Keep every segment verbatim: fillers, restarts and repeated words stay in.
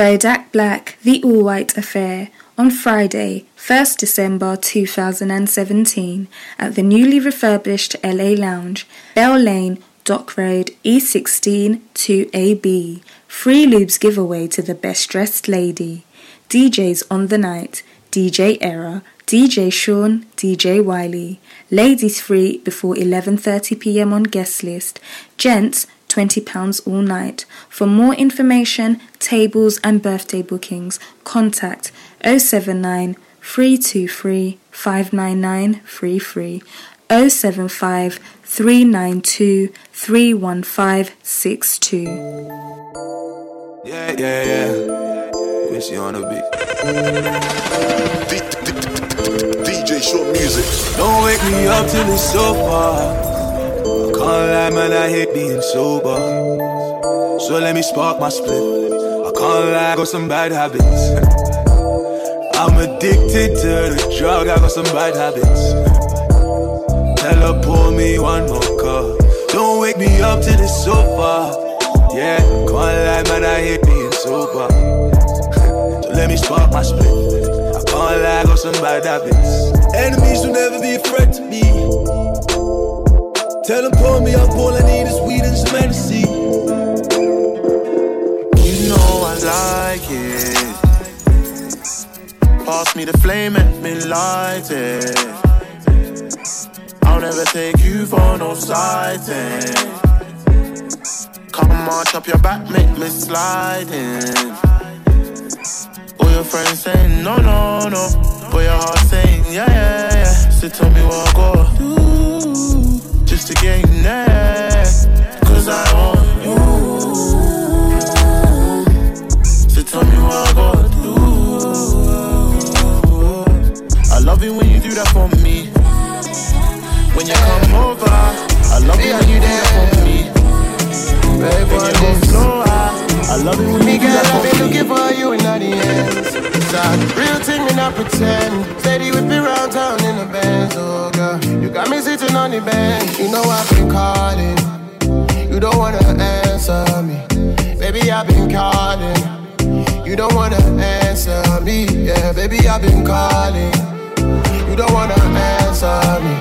Bodak Black, The All-White Affair, on Friday, first of December two thousand seventeen, at the newly refurbished L A Lounge, Bell Lane, Dock Road, E sixteen two A B. Free lubes giveaway to the best dressed lady. D Js on the night, D J Era, D J Sean, D J Wiley. Ladies free before eleven thirty p m on guest list. Gents, twenty pounds all night. For more information, tables and birthday bookings, contact oh seven nine, three two three, five nine nine three three, oh seven five, three nine two, three one five six two. Yeah, yeah, yeah. Quincy on a beat. D J Short Music. Don't wake me up till it's over. I can't lie, man, I hate being sober. So let me spark my split. I can't lie, I got some bad habits. I'm addicted to the drug, I got some bad habits. Tell her, pour me one more cup. Don't wake me up till it's over. Yeah, can't lie, man, I hate being sober. So let me spark my split. I can't lie, I got some bad habits. Enemies will never be a threat to me. Tell them pour me up, all I need is weed and some Hennessy. You know I like it. Pass me the flame and me light it. I'll never take you for no sighting. Come march up your back, make me slide in. All your friends saying no, no, no, but your heart saying yeah, yeah, yeah. So tell me what I go do to get you next, cause I want you. So tell me what I gotta do. I love it when you do that for me. When you come over, I love it when you do that for me. When you go slower, I love it when you do that for me. Looking for you in the end. It's a real thing and I pretend. Steady with me round town in the Benz, oh girl. You got me sitting on the bench. You know I've been calling. You don't wanna answer me. Baby, I've been calling. You don't wanna answer me. Yeah, baby, I've been calling. You don't wanna answer me.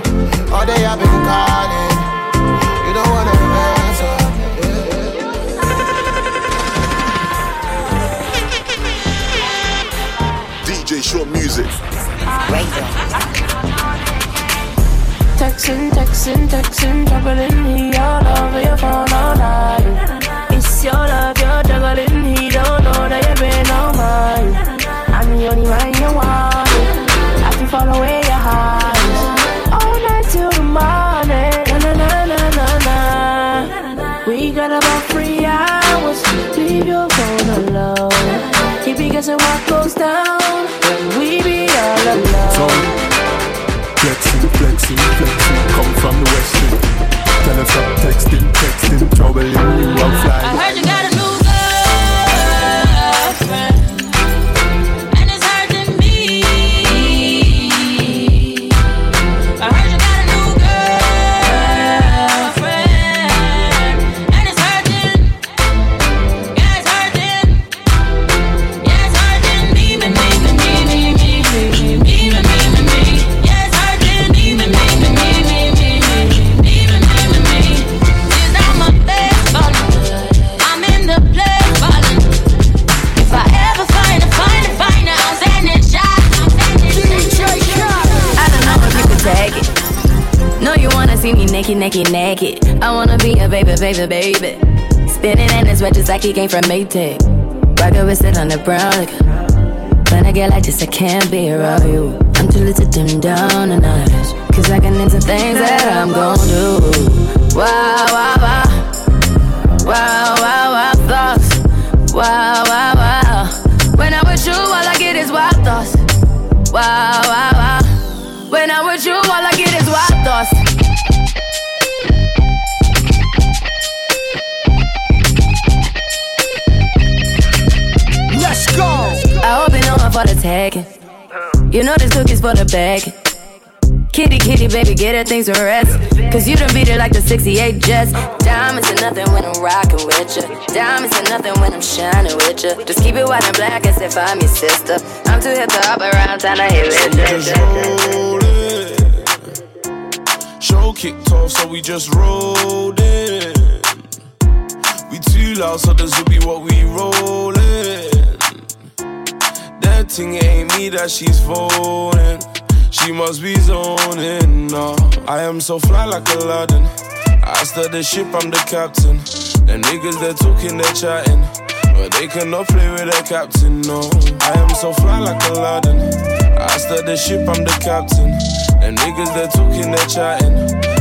All day I've been calling. You don't wanna answer me. D J Short Music. Right there. Texting, texting, texting, juggling, he all over your phone all night. It's your love, you're juggling, he don't know that you've been on mine. I'm the only one you want. I can follow away your highs. All night till the morning. Na na na na na na. We got about three hours to leave your phone alone. Keep you guessing what goes down when we be all alone. So, flexing, flexing, flexing, come from the west. Tell us I'm texting, texting, trouble in you, I'm flying. I heard you got a new girlfriend, and it's hurting me. I heard you got a new girlfriend, and it's hurting, yeah, it's hurting. See me naked, naked, naked. I wanna be a baby, baby, baby. Spinning in his red just like he came from Maytag. Rocker with sit on the brown like, when I get like this, I can't be around you. I'm too little to dim down and honest, cause I can into things that I'm gon' do. Wow, wow, wow. Wow, wow, wow, thoughts. Wow, wow, wow. When I'm with you, all I get is wild thoughts. Wow, wow, wow. When I'm with you, all I get is wild thoughts. I hope you know I'm for the tagging. You know this cookie's for the bag. Kitty, kitty, baby, get her things to rest. Cause you done beat her like the sixty-eight Jets. Diamonds are nothing when I'm rockin' with ya. Diamonds are nothing when I'm shining with ya. Just keep it white and black as if I'm your sister. I'm too hip to hop around, time to hit it. Show kicked off, so we just rolled in. We too loud, so this will be what we rollin'. That thing ain't me that she's folding. She must be zoning, no. I am so fly like Aladdin. I stir the ship, I'm the captain. Them niggas, they're talking, they're chatting, but they cannot play with their captain, no. I am so fly like Aladdin. I stir the ship, I'm the captain. Them niggas, they're talking, they're chatting,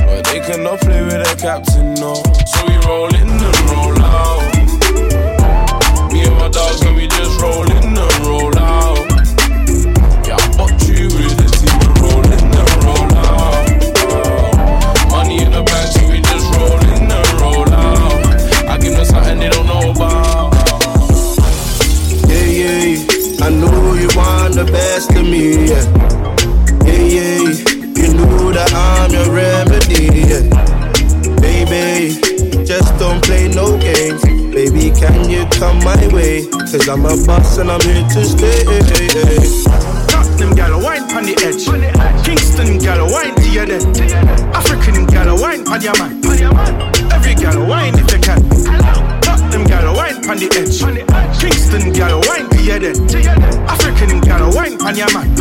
but they cannot play with their captain, no. So we roll in and roll out. Me and my dogs, and we just roll in and roll out. Yeah, I fucked you with the team. Roll in and roll out. Money in the bag, so we just roll in and roll out. I give them something they don't know about. Yeah, yeah, yeah. I knew you want the best of me, yeah. Yeah, yeah, yeah. You knew that I'm your remedy, yeah. Baby, just don't play no games. Baby, can you come my way? Cause I'm a boss and I'm here to stay. Them gala wine on the edge. Kingston gala wine to your neck. African gala wine on your man. Every gala wine if you can. Them gala wine on the edge. Kingston gala wine to your neck. African gala wine on your man.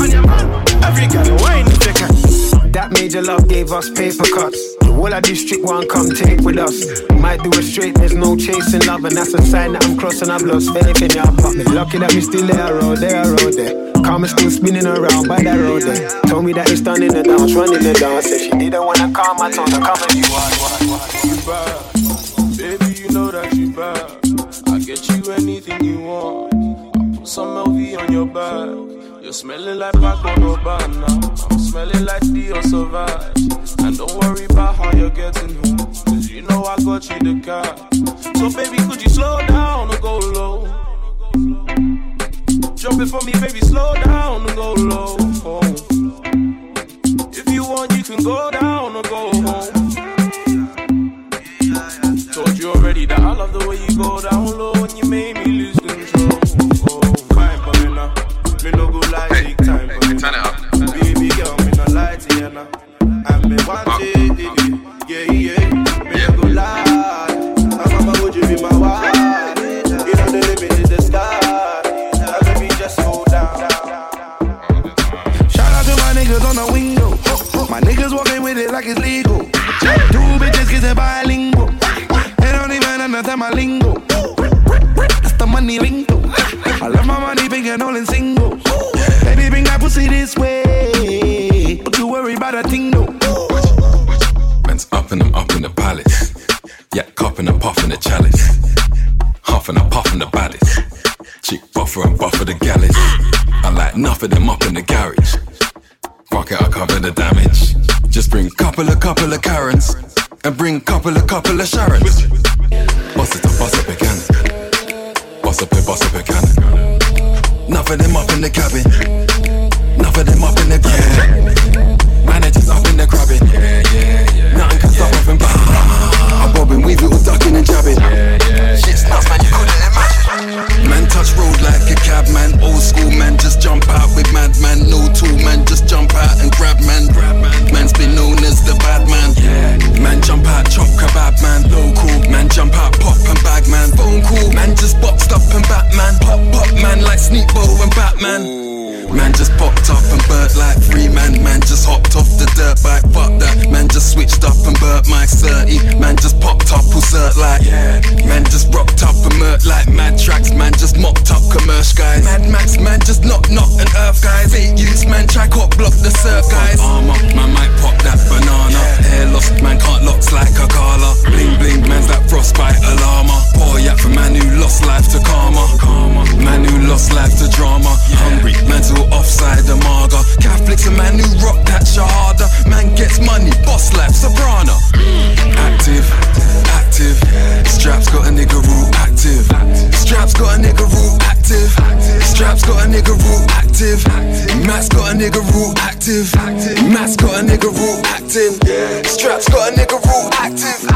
Every gala wine if you can. That major love gave us paper cuts. The whole of District one come take with us. Might do it straight, there's no chasing love, and that's a sign that I'm crossing. I've lost anything y'all pop me. Lucky that we still there, road there, road there. Karma's still spinning around by that road there. Told me that it's done in the dance, running the dance. Said she didn't wanna call my tone, so come and you are, you are, you bad. Baby, you know that you bad. I get you anything you want. I put some L V on your back. You're smelling like Paco banana. I'm smelling like Dio Sauvage. And don't worry about how you're getting home, cause you know I got you the car. So baby, could you slow down or go low? Jump it for me, baby, slow down and go low. If you want, you can go down or go home. Told you already that I love the way you go down low and you made me lose control. Oh, fine, banana. Me no go like big time, banana. Baby girl, me no lie to you now. I me want it, baby. Yeah, yeah. Me no go lie. My mama, would you be my wife? You know the limit is the sky. On the window, my niggas walking with it like it's legal. Two bitches cause they're bilingual. They don't even understand my lingo. That's the money lingo. I love my money big and all in singles. Baby, bring that pussy this way. Don't you worry about a thing though. Man's up and I'm up in the palace. Yeah, copping and puffing the chalice. Huffing and puffing the baddest. Chick buffer and buffer the galleys. I like enough of them up in the garage. Fuck it, I'll cover the damage. Just bring couple of, couple of Karens. And bring couple of, couple of Sharons. Boss it up, boss up again. Boss up it, boss up again. Nuff of them up in the cabin. Nuff of them up in the cabin. Managers up in the crabbing. Yeah, yeah, yeah. Nothing can stop up and bang. I'm bobbing, weaving, all ducking and jabbing. Yeah, yeah. Shit's nuts, man, you couldn't imagine. Man touch road like a cabman. Old school man, just jump out with madman. No tool man, just jump out and grab man. Man's been known as the bad man. Man jump out, chop kebab man. Local man jump out, pop and bag man. Phone call man, just boxed up and Batman. Pop pop man like Sneak Bo and Batman. Man just popped up and burnt like free man. Man just hopped off the dirt bike, fuck that. Man just switched up and burnt my thirty. Man just popped up all cert like, yeah. Man just rocked up and murked like mad tracks. Man just mopped up commercial guys. Mad Max man just knock knock and earth guys. Fake use man try cop block the surf guys. Arm up man might pop that banana, yeah. Hair lost man can't locks like a Carla. Bling bling man's like frostbite alarma. Poor yak for man who lost life to karma. Man who lost life to drama, yeah. Hungry man to offside the marga. Catholics a man who rock that shahada. Man gets money, boss life, soprano. Active, active. Straps got a nigga rule active. Straps got a nigga rule active. Strap's got a nigga real active. Matt's got a nigga real active. Matt's got a nigga real active. Strap's got a nigga real active.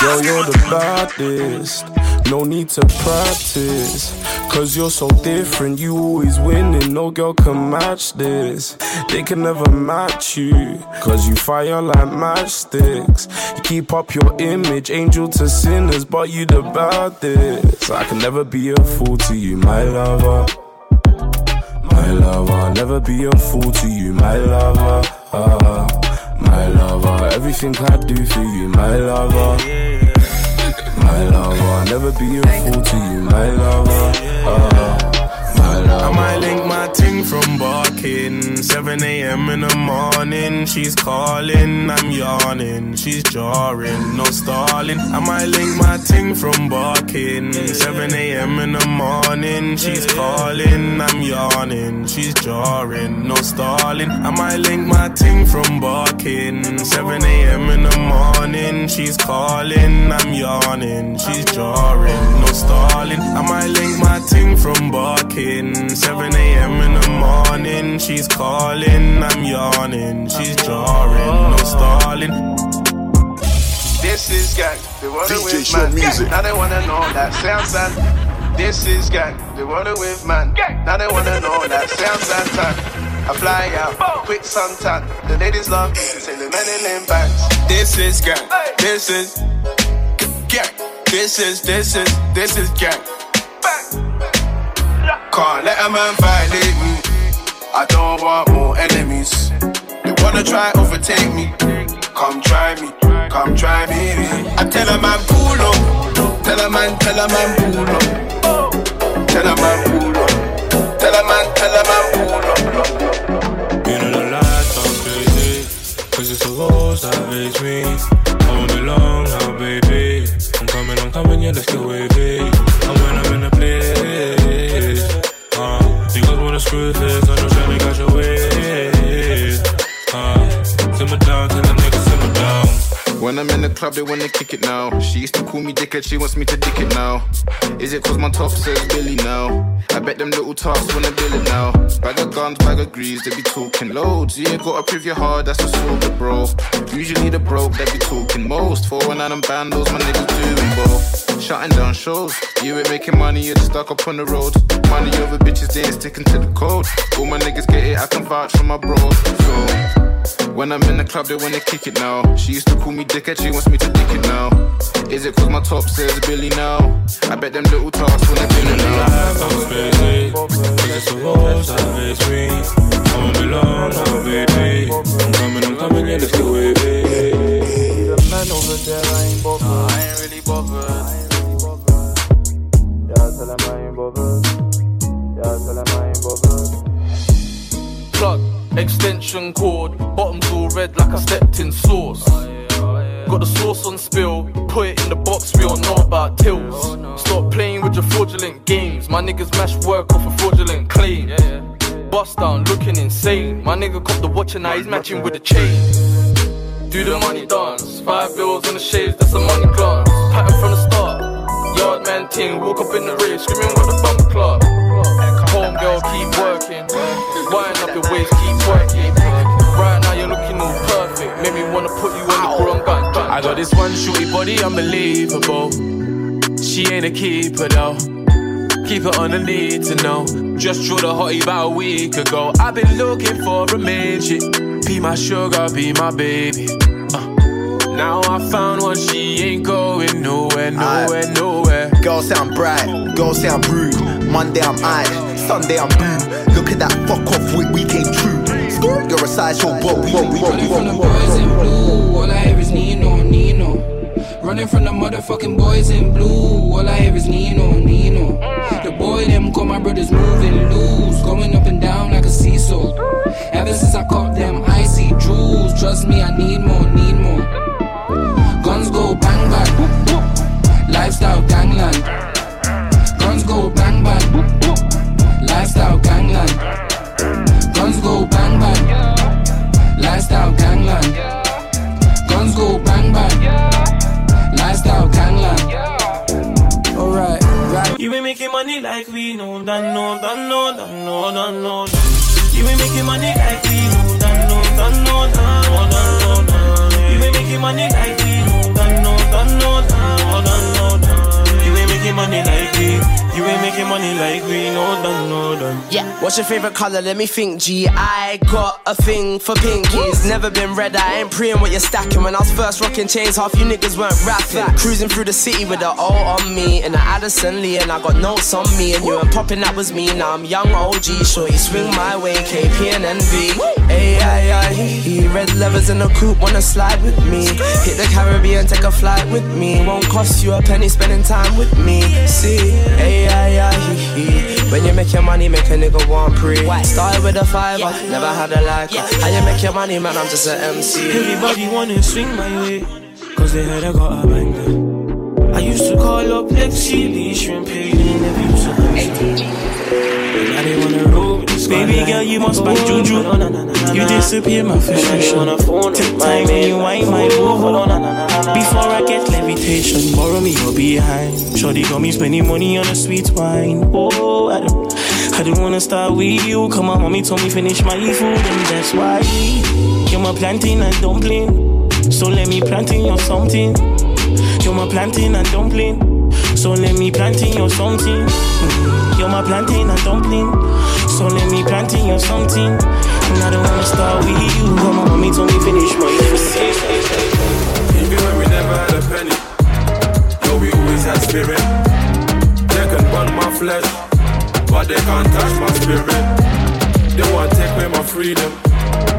Dog's got a nigga real active. Yo, you're the baddest. No need to practice, cause you're so different, you always winning. No girl can match this, they can never match you, cause you fire like matchsticks. You keep up your image, angel to sinners, but you the baddest. I can never be a fool to you, my lover. My lover, never be a fool to you, my lover. uh, My lover, everything I do for you, my lover. My lover, I'll never be a fool to you, my lover. Uh, my lover. I might link my ting from Birkin. seven a.m. in the morning, she's calling, I'm yawning, she's jarring, no stalling. I might link my ting from Birkin. seven a.m. in the morning, she's calling, I'm yawning, she's jarring, no stalling. I might link my ting from Birkin. seven a.m. in the morning, she's calling, I'm yawning, she's jarring, no stalling. I might link my ting from Birkin. seven a.m. in the morning, she's calling. Calling, I'm yawning, she's jarring, no stalling. This is gang, they wanna with man. Now they wanna know that sounds and this is gang, they wanna with man. Now they wanna know that sounds and time. I fly out, quick suntan. The ladies love, say the men in them bags. This is gang, this is gang, this is, this is, this is gang. Can't let a man violate me. I don't want more enemies. They wanna try overtake me. Come try me, come try me. I tell a man pull up. Tell a man, tell a man pull up. Tell a man pull up. Tell a man, tell a man pull up. You know the lights are crazy, cause it's the walls that makes me. Hold me long now baby, I'm coming, I'm coming, yeah let's get wavy. And when I'm in the place, uh, you guys wanna screw this, I know Shani got your way. Uh, simmer down, tell the nigga simmer down. When I'm in the club, they wanna kick it now. She used to call me dickhead, she wants me to dick it now. Is it cause my top says Billy now? I bet them little tarts wanna bill it now. Bag of guns, bag of grease, they be talking loads. You ain't gotta prove your hard, that's a soldier, bro. Usually the broke, they be talking most. four one nine and bandos, my niggas doing both. Shutting down shows, you ain't making money, you're just stuck up on the road. Money over bitches, they ain't sticking to the code. All my niggas get it, I can vouch for my bros. So, when I'm in the club, they wanna kick it now. She used to call me dickhead, she wants me to dick it now. Is it cause my top says Billy now? I bet them little tarts wanna bill it now. Crazy, cause it's the walls that makes me. I won't be long now, baby. I'm coming, I'm coming, yeah, let's get wavy. The man over there, I ain't bothered. Nah, I ain't really bothered. Yeah, I tell him I ain't bothered. Yeah, I tell him I ain't bothered. Plug, extension cord, bottoms all red like I stepped in sauce. Got the sauce on spill, put it in the box, we all know about tills. Stop playing with your fraudulent games, my niggas mash work off a fraudulent claim. Bust down, looking insane, my nigga cop the watch and now he's matching with the chain. Do the money dance, five bills on the shades, that's a money glance. Pattern from the start, yard man ting, walk up in the rave, screaming with the bumper clock. Home girl, keep working, wind up your waist, keep working. Right now you're looking all perfect, made me wanna put you on the ground. I got this one shorty body, unbelievable. She ain't a keeper though. Keep her on the lead to know. Just drew the hottie about a week ago. I've been looking for a midget. Be my sugar, be my baby. uh. Now I found one, she ain't going nowhere, nowhere, nowhere. Girls sound bright, girls sound rude. Monday I'm high, Sunday I'm blue. Look at that fuck off, we, we came true. You're a sideshow, whoa, whoa, whoa, whoa, running from the boys in blue, all I hear is Nino, Nino. Running from the motherfucking boys in blue, all I hear is Nino, Nino. The boy them call my brothers moving loose, going up and down like a seesaw. Ever since I caught them icy jewels, trust me, I need more, need more. Guns go bang bang, lifestyle gangland. Guns go bang bang, lifestyle gangland. Guns go bang bang, yeah. Lifestyle gangland, yeah. Guns go bang bang, yeah. Lifestyle gangland, yeah. Alright, right. You been making money like we know that no, that no, that no, that no. You ain't making money like we know that no, that no, that no, that no. You ain't making money like we know that no, that no, that no, that no. You ain't making money like we. You ain't making money like we know them, know them. Yeah. What's your favorite color? Let me think, G. I got a thing for pinkies. Never been red, I ain't preying what you're stacking. When I was first rocking chains, half you niggas weren't rapping. Cruising through the city with an O on me and an Addison Lee, and I got notes on me. And you ain't popping, that was me. Now I'm young O G, shorty swing my way, K P and N V. A I I E, red levers in the coupe, wanna slide with me. Hit the Caribbean, take a flight with me. Won't cost you a penny, spending time with me. See, A I I E. When you make your money, make a nigga want pre. Started with a fiver, yeah. Never had a liker. Yeah. How you make your money, man, I'm just an M C. Everybody wanna swing my way, cause they heard I got a banger. I used to call up Lexi, Lee, Shrimp, Payton, and used to I didn't wanna roll with this guy. Baby girl, you must buy juju. You disappear, my fish on a phone. Take time and you wind my boo. Before I get levitation, borrow me or behind. Shorty got me spending money on a sweet wine. Oh, I don't, I don't wanna start with you. Come on, mommy told me finish my food, and that's why you're my plantain and dumpling. So let me plantain or something. You're my plantain and dumpling. So let me plantain or something. You're my plantain and dumpling. So let me plantain or something. And I don't wanna start with you. Come on, mommy told me finish my food. When we never had a penny, yo, we always had spirit. They can burn my flesh, but they can't touch my spirit. They want to take away my freedom,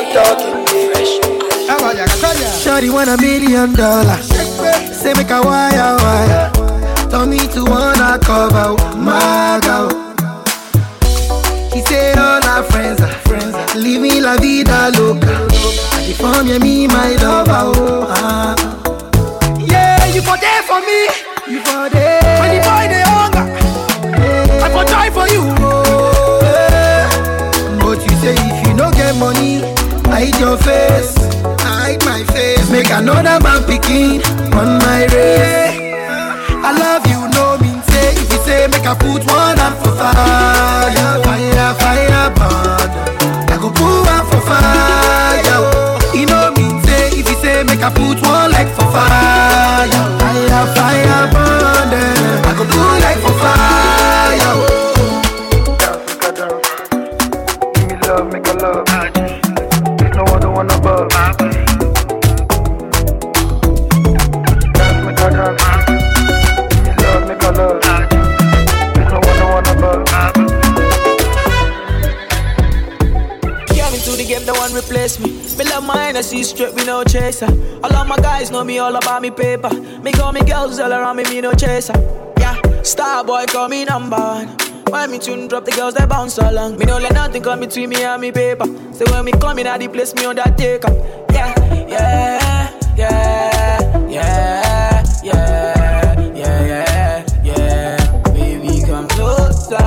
talking? Shorty want a million dollars. Say make a wire wire. Tell me to wanna cover my girl. She say all her friends are friends. Living la vida loca. I dey form you me my lover. Oh, ah. Yeah, you for there for me. You for there. When the boy dey hunger. I go die for you, oh, yeah. But you say if you no get money, hide your face, I hide my face. Make another man picking on my race. I love you, no mean say. If you say make I put one hand for fire, fire, fire burn. I go put one for fire. You no mean say. If you say make I put one leg for fire, fire, fire burn. I go put leg for fire. I see straight, me no chaser. All of my guys know me all about me paper. Me call me girls all around me, me no chaser. Yeah, star boy call me number one. When me tune drop, the girls they bounce along. Me no let nothing come between me and me paper. So when me come in at the place, me on that take up. Yeah, yeah, yeah, yeah, yeah, yeah, yeah, yeah, yeah. Baby come closer.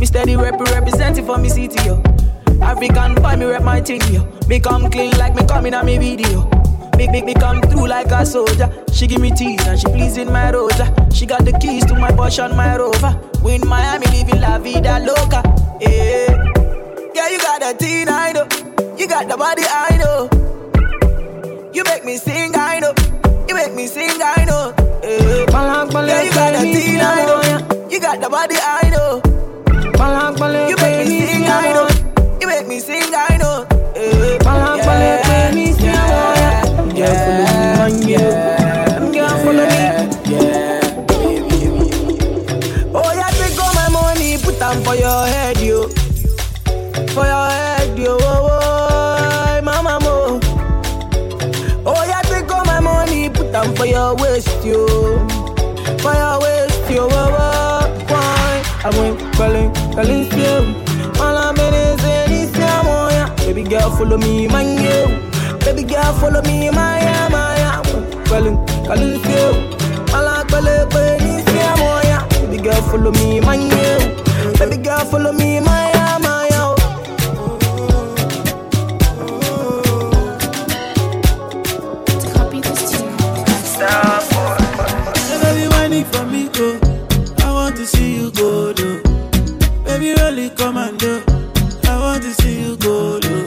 Me steady rep, representing for me city, yo. African boy, me rep my thing, yo. Me come clean like me coming on me video. Me, me, me come through like a soldier. She give me teeth and she pleasing my rosa. She got the keys to my Porsche and my Rover. We in Miami, living la vida loca, eh. Yeah. Yeah, you got the teen, I know. You got the body, I know. You make me sing, I know. You make me sing, I know, eh. Yeah, you got the teen, I know. You got the body, I know. You make me sing, I know. You make me sing, I know. Yeah, yeah, yeah, yeah. Oh, yeah, take all my money, put them for your head, you. For your head, you. Oh, oh, mama, mo. waste you. Why I waste you? Why? I went calling, calling you. All I'm in is in this. Baby girl, follow me, my you. Baby girl, follow me, my my. Calling, calling you. All I'm calling, calling you. Baby girl, follow me, my you. Baby girl, follow me, my. For me go, I want to see you go do. Baby really come and do. I want to see you go do.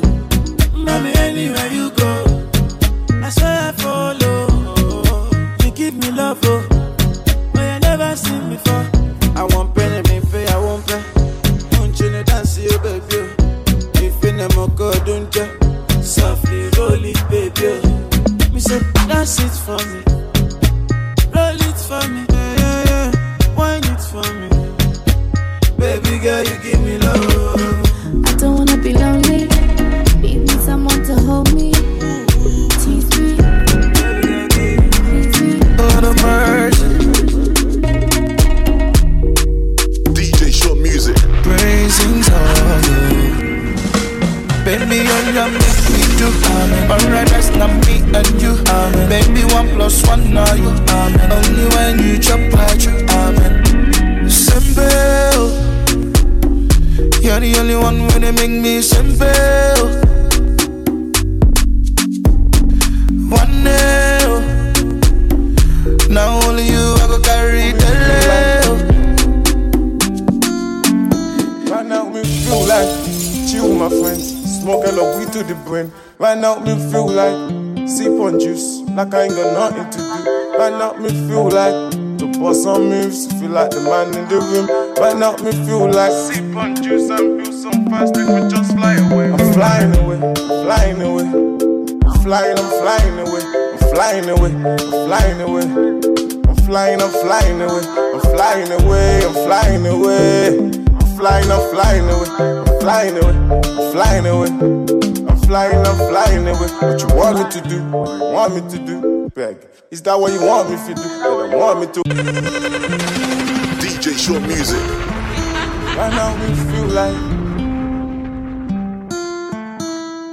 Mommy anywhere you go, I swear I follow. You give me love oh, but you never seen before. I won't pay, I won't pay, I won't pay. Don't you know dance you baby? If you never go, don't you? Softly roll it baby. Me say dance it for me, roll it for me. Baby girl, you give me love. I don't wanna be lonely. You need someone to hold me. Tease me. Tease me. Oh, the mercy. D J Short Music. Praising God. Baby, all you make me do. Alright, that's not me and you. Amen. Baby, one plus one are you. Amen. Only when you drop out you. Amen. Simple. You're the only one when they make me simple. One day, oh. Now only you I go carry the love. Right now me feel like chill my friends, smoke a lot weed to the brain. Right now me feel like sip on juice, like I ain't got nothing to do. Right now me feel like to bust some moves, feel like the man in the room. Right now me feel like sip on juice and feel some fast drink, but just fly away. I'm flying away, flying away, flying, I'm flying away, I'm flying away, I'm flying away, I'm flying, I'm flying away, I'm flying away, I'm flying away, I'm flying, I'm flying away, I'm flying away, I'm flying away, I'm flying, I'm flying away. What you want me to do? Want me to do? Beg. Is that what you want me to do? You want me to? D J Short Music. Right now we feel like.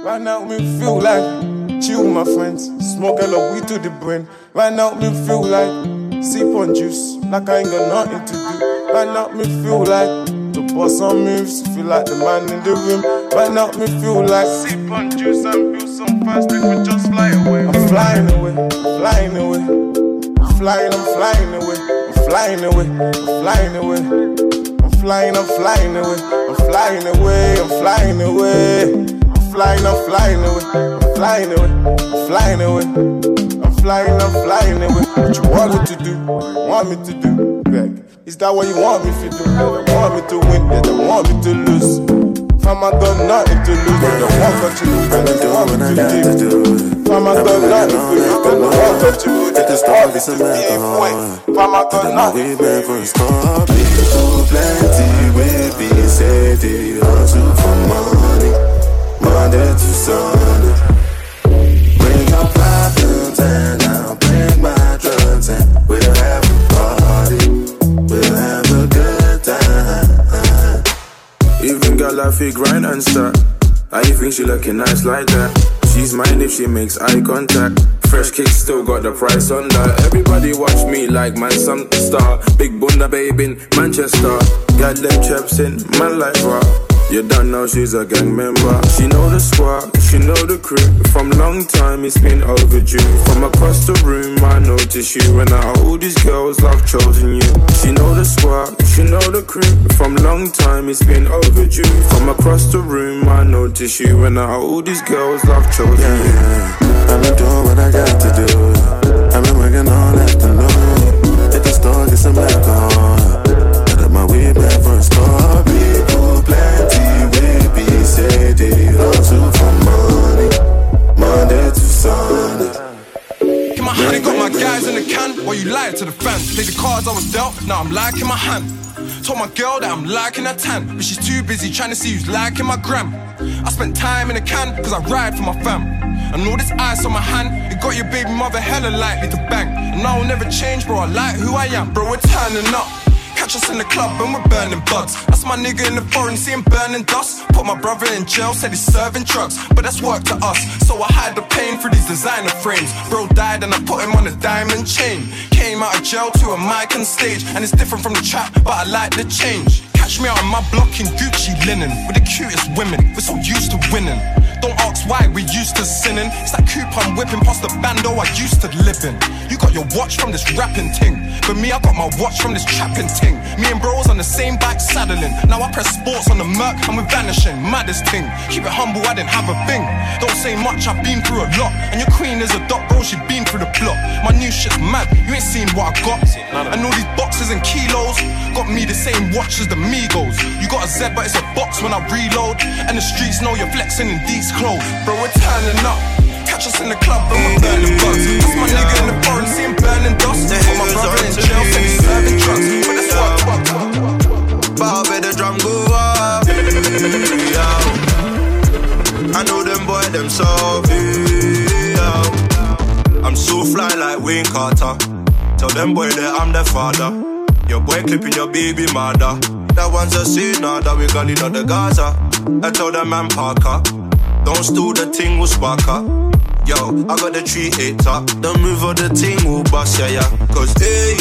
Right now we feel like. Chill my friends, smoke a lot weed to the brain. Right now we feel like sip on juice, like I ain't got nothing to do. Right now we feel like to bust some moves, feel like the man in the room. Right now we feel like sip on juice and feel some fast drink, but just fly away. I'm flying away, flying away. I'm flying, I'm flying away, I'm flying away, I'm flying away, I'm flying, I'm flying away, I'm flying away, I'm flying away, I'm flying, I'm flying away, I'm flying away, I'm flying away, I'm flying, I'm flying away. What you want me to do? Want me to do? Greg, is that what you want me to do? They want me to win, they don't want me to lose. Fam, I got nothing to lose, they don't want to lose, they don't want me to do. I'm a good man, we never stop. It's too plenty, we be said it all too for money. Monday to Sunday. Bring our problems and I'll bring my drugs and we'll have a party. We'll have a good time. Even girl, I feel grind and start. I think she looking nice like that. She's mine if she makes eye contact. Fresh kicks still got the price on that. Everybody watch me like man some star. Big bunda babe in Manchester. Got them chaps in my life rock. You don't know she's a gang member. She know the squad, she know the crew. From long time it's been overdue. From across the room I notice you. And now all these girls I've chosen you. She know the squad, she know the crew. From long time it's been overdue. From across the room I notice you. And now all these girls I've chosen yeah, you yeah. I've been doing what I got to do. I've been working all afternoon. At the store get some alcohol. Put up my weed back for a store. People plenty. Say they hustle for money, Monday to Sunday. In my hand, I got my guys in the can. Well, you lied to the fans. Played the cards I was dealt, now I'm liking my hand. Told my girl that I'm liking her tan, but she's too busy trying to see who's liking my gram. I spent time in the can, cause I ride for my fam. And all this ice on my hand, it got your baby mother hella likely to bang. And I will never change, bro, I like who I am. Bro, we're turning up. Catch us in the club and we're burning buds. That's my nigga in the foreign, see him burning dust. Put my brother in jail, said he's serving drugs. But that's work to us, so I hide the pain through these designer frames. Bro died and I put him on a diamond chain. Came out of jail to a mic and stage. And it's different from the trap, but I like the change. Catch me out on my block in Gucci linen. We're the cutest women, we're so used to winning. Don't ask why, we're used to sinning. It's that coupon whipping past the bando I used to live in. You got your watch from this rapping ting, but me, I got my watch from this trapping ting. Me and bros on the same bike saddling. Now I press sports on the Merc and we're vanishing. Maddest ting, keep it humble, I didn't have a thing. Don't say much, I've been through a lot. And your queen is a dot, bro, she been through the block. My new shit's mad, you ain't seen what I got. And all these boxes and kilos got me the same watch as the Migos. You got a Z but it's a box when I reload. And the streets know you're flexing in these clothes. Bro, we're turning up. Catch us in the club and we're burning bugs. That's my nigga in the foreign, see him burning dust. Put my brother in jail, said he's serving drugs. But that's what, what, what. Bow with the drum go up. I know them boy, them so real. I'm so fly like Wayne Carter. Tell them boy that I'm their father. Your boy clipping your baby mother. That one's a sinner, that we got it on the Gaza. I told that man Parker, don't steal the thing with Sparker. Yo, I got the tree hater, don't move on the thing with Bass, yeah, yeah. Cause hey,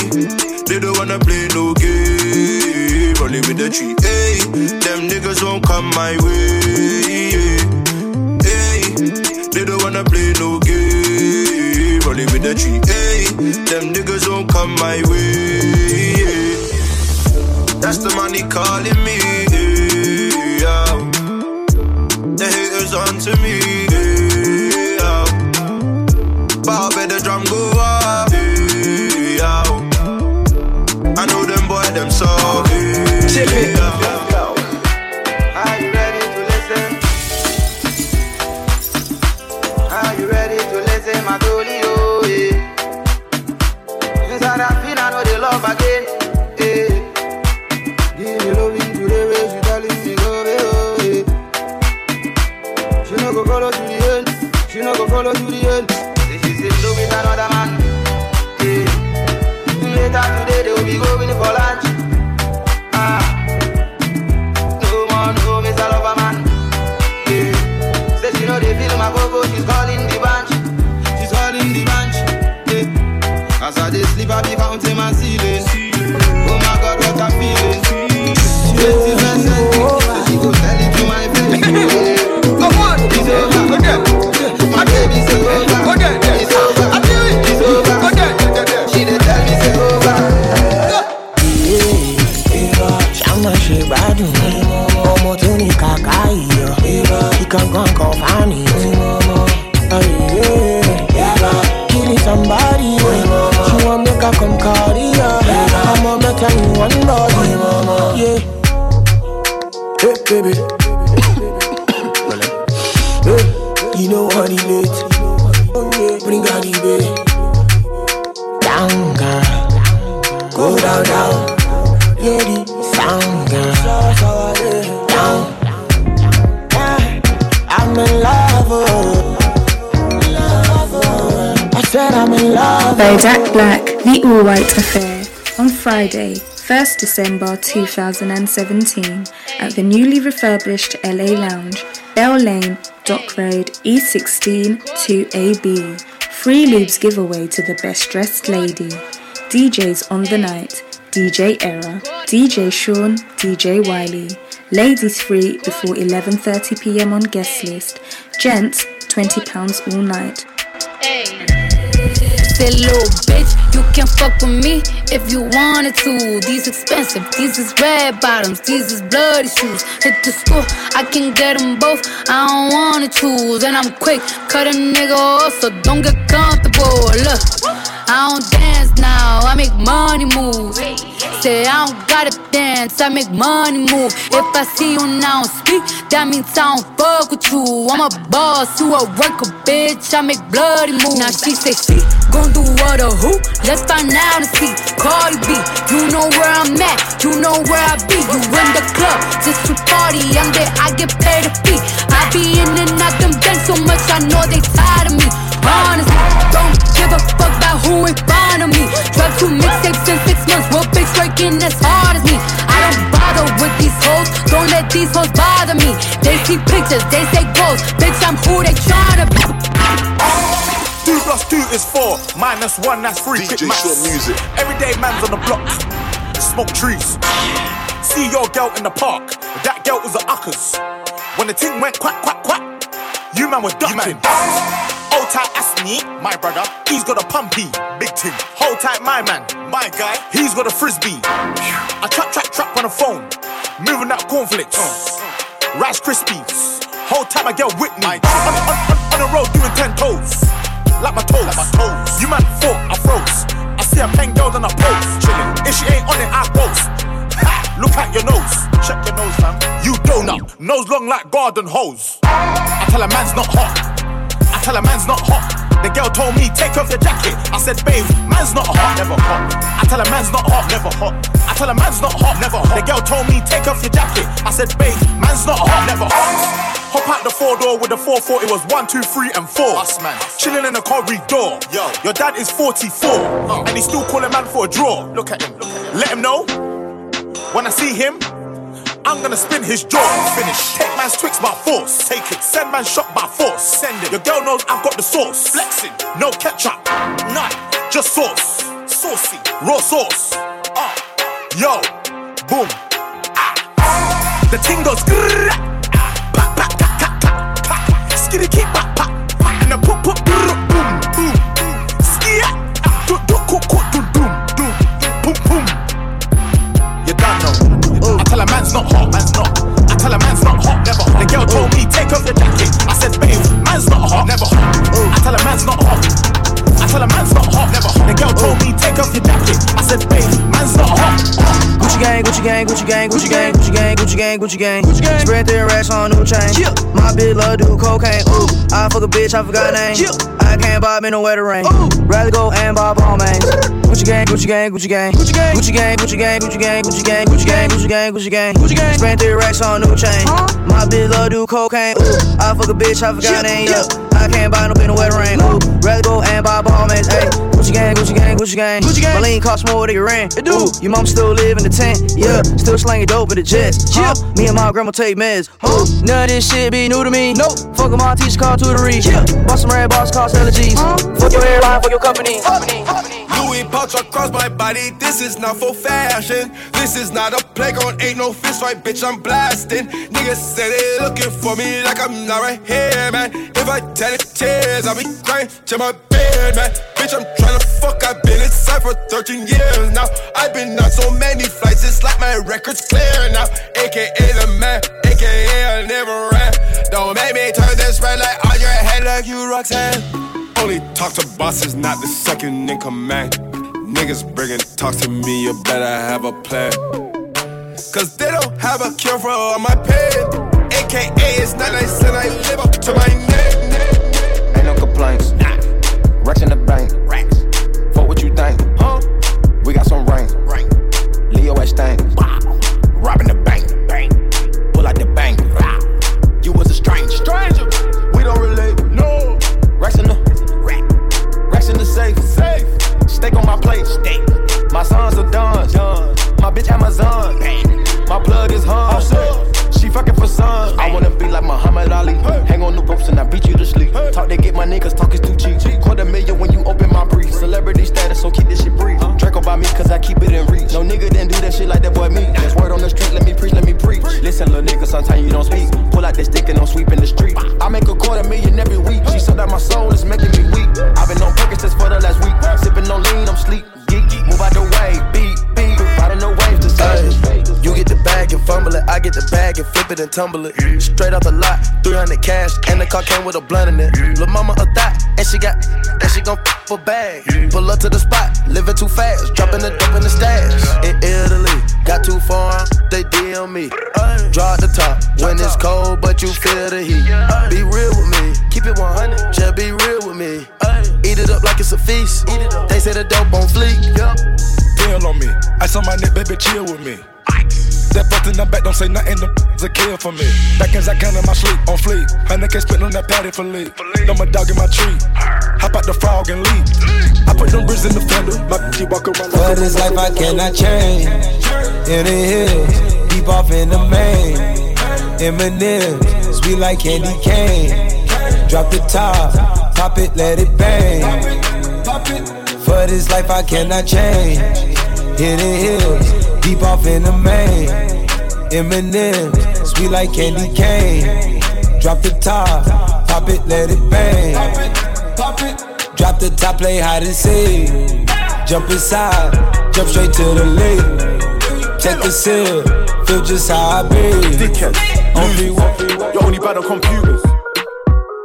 they don't wanna play no game, only with the tree. Hey, them niggas won't come my way. Hey, they don't wanna play no game, only with the tree. Hey, them niggas won't come my way. That's the money calling me, yeah. The haters onto me, yeah. But I bet the drum go up, yeah. I know them boy, them so, yeah. Are you ready to listen? Are you ready to listen, my dolly, oh, yeah. Since I've been, I know they love again. Follow to the end. She said love with another man, yeah. Later today they will be going for lunch. Ah, no man, no miss a lover man, yeah. Says she know they feel my go-go. She's calling the bunch. She's calling the bunch, yeah. As I they sleep I be counting my ceiling. Oh my God, what I'm feeling. She makes it my sense. So she go tell it to my friend. Come on, it's over, look at my baby say over, go there, there. It's over, I feel it, it's over, go there, there, there. She didn't tell me say over. Shama she badu, omo to ni kaka iyo. He can go and call Fanny. Killing somebody, she want make her come carry her. I'ma make her in one body, yeah. Hey baby, hey. You know how he late. Bring out the way. Down, girl. Go down, down. Hear the sound, girl. Down. I'm in love, oh. I said I'm in love. Bodak Black, The All Right Affair, on Friday, first of December two thousand seventeen, at the newly refurbished L A Lounge, Bell Lane, Dock Road, E sixteen two A B. Free lubes giveaway to the best dressed lady. D Js on the night: D J Era, D J Sean, D J Wiley. Ladies free before eleven thirty p m on guest list. Gents twenty pounds all night. Hey. Say, little bitch, you can fuck with me if you wanted to. These expensive, these is red bottoms, these is bloody shoes. Hit the school, I can get them both, I don't wanna choose. And I'm quick, cut a nigga off, so don't get comfortable. Look, I don't dance now, I make money moves. Say, I don't gotta dance, I make money move. If I see you now speak, that means I don't fuck with you. I'm a boss, you a worker, bitch, I make bloody moves. Now she say she gon' do what or who? Let's find out and see. Cardi B, you know where I'm at, you know where I be. You in the club just to party, I'm there, I get paid to fee. I be in and out them banks so much, I know they tired of working as hard as me. I don't bother with these hoes, don't let these hoes bother me. They see pictures, they say goals, bitch, I'm who they tryna be. Two plus two is four, minus one, that's three. D J Short Music. Everyday man's on the block, smoke trees. See your girl in the park, that girl was a uckers. When the ting went quack, quack, quack, you man were ducking. Hold tight, Asni, my brother, he's got a pumpy, big ting. Hold tight, my man, my guy, he's got a frisbee. I trap, trap, trap on the phone, moving that cornflakes, uh, Rice Krispies. Hold tight, my girl with me. On, on, on, on the road doing ten toes, like my toes. Like my toes. You man thought I froze. I see a pen girl and I post. Chillin'. If she ain't on it, I post. Ha! Look at your nose, check your nose, man. You donut, nose long like garden hose. I tell a man's not hot. I tell a man's not hot. The girl told me, take off your jacket. I said, babe, man's not hot, never hot. I tell a man's not hot, never hot. I tell a man's not hot, never hot. The girl told me, take off your jacket. I said, babe, man's not hot, never hot. Hop out the four door with the four four. It was one, two, three, and four. Us, man. Chilling in the corridor. Yo, your dad is forty-four, and he's still calling man for a draw. Look at him. Look at him. Let him know. When I see him, I'm gonna spin his jaw. Finish. Take man's Twix by force. Take it. Send man's shot by force. Send it. Your girl knows I've got the sauce. Flexing. No ketchup. None. Just sauce. Saucy. Raw sauce. Uh. Yo. Boom. Ah. The ting goes. Ah. Pop, pop, pop, pop, pop. Skitty kick, pop, pop. And the pop, pop, boom, boom. Ski ah. Do, do, cook, cook, do, doom, doom. Boom, boom. You don't know. I tell a man's not hot, man's not. I tell a man's not hot, never hot. The girl told me, take off your jacket. I said, babe, man's not hot, never hot. I tell a man's not hot. I tell a man's not hot, never hot. The girl told me, take off your jacket. I said, babe, man's not hot. Gucci gang, Gucci gang, Gucci gang, Gucci gang, Gucci gang, Gucci gang, Gucci gang, Gucci gang. Spread their racks on new chain. My bitch love do cocaine. Ooh, I fuck a bitch, I forgot name. I can't bob in the weather rain. Rather go and bob Balmain. Gucci gang, Gucci gang, Gucci gang, Gucci gang, Gucci gang, Gucci gang, Gucci gang, Gucci gang, Gucci gang, Gucci gang, Gucci gang, Gucci gang. Spent three racks on new chain. My bitch love do cocaine. Ooh, I fuck a bitch, I forgot name. I can't buy no in the weather rain. Ooh, rather go and bob Balmain. Hey, Gucci gang, Gucci gang, Gucci gang, Gucci gang. My lean costs more than your rent. Ooh, your mom still live in the tent. Yeah, still slanging dope with the jets. Yeah, me and my grandma take meds. Ooh, none of this shit be new to me. Nope, fuck my teacher called tutory. Yeah, bought some red box cost allergies. Fuck your airline, fuck your company. Louis pouch across my body. This is not for fashion. This is not a playground. Ain't no fist fight, bitch. I'm blasting. Niggas say they looking for me like I'm not right here, man. If I tell it tears, I'll be crying to my bed, man. Bitch, I'm tryna fuck. I've been inside for thirteen years now. I've been on so many flights. It's like my record's clear now. A K A the man. A K A I never ran. Don't make me turn this red light on your head like you Roxanne. Only talk to bosses, not the second in command. Niggas bringing talks to me, you better have a plan. Cause they don't have a cure for all my pain. A K A it's not nice and I live up to my name. Ain't no complaints, nah. Racks in the bank, racks. Fuck what you think, huh? We got some rain, rain. Leo ass things, wow. Robbing the bank, bank. Pull out the bank, wow. You was a stranger, stranger. We don't relate, no. Racks in the in the safe, safe. Steak on my plate, steak. My sons are done, done. My bitch Amazon, bang. My plug is hung. She fucking for sun. I wanna be like Muhammad Ali. Hey. Hang on the ropes and I beat you to sleep. Hey. Talk they get my niggas, talk is too cheap. Cheap. Quarter million when you open my brief. Celebrity status, so keep this shit brief. Uh. Draco by me, cause I keep it in reach. No nigga didn't do that shit like that boy me. That's word on the street, let me preach, let me preach. Preach. Listen, little nigga, sometimes you don't speak. Pull out that stick and I'm sweeping the street. I make a quarter million every week. She said that my soul is making me weak. I've been on Percocet since for the last week. Sipping on lean, I'm sleep. Geek, move out the way, beat, beat. Riding the waves to say. You get the bag and fumble it, I get the bag and flip it and tumble it. Straight off the lot, three hundred cash, and the car came with a blunt in it. Lil' mama a thot, and she got, and she gon' f*** a bag. Pull up to the spot, living too fast, dropping the dope in the stash. In Italy, got too far, they D M me. Draw at the top, when it's cold, but you feel the heat. Be real with me, keep it one hundred, just be real with me. Eat it up like it's a feast, they say the dope on fleek. Deal on me, I saw my neck, baby, chill with me. That fucked in the back, don't say nothing, the f***s a kill for me. Back as I count in my sleep, on fleek. Her nigga spit on that patty for leave. Throw my dog in my tree. Hop out the frog and leave. I put them bricks in the fender. My bitch walk around. For this life I cannot change. In the hills, deep off in the main. Eminem, sweet like candy cane. Drop the top, pop it, let it bang. For this life I cannot change. In the hills, deep off in the main. Eminem, sweet like candy cane. Drop the top. Pop it, let it bang. Pop it, pop it. Drop the top, play hide and seek. Jump inside, jump straight to the league. Check the seal, feel just how I be. Dickhead, only one. You're only bad on computers.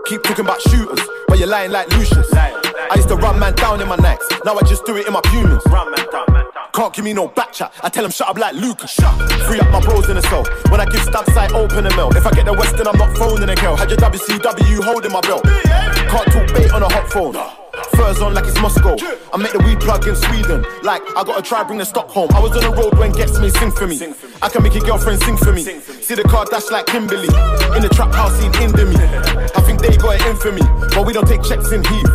Keep talking about shooters, but you're lying like Lucius. I used to run man down in my nights, now I just do it in my pumas. Can't give me no back chat, I tell him shut up like Lucas. Free up my bros in the cell. When I give stamps I open the mail. If I get the West then I'm not phoning a girl. Had your W C W holding my belt. Can't talk bait on a hot phone. Furs on like it's Moscow. I make the weed plug in Sweden. Like, I gotta try bring the stock home. I was on the road when gets me, sing for me. I can make your girlfriend sing for me. See the car dash like Kimberly. In the trap house seen Indomie. I think they got it in for me. But we don't take checks in Heath.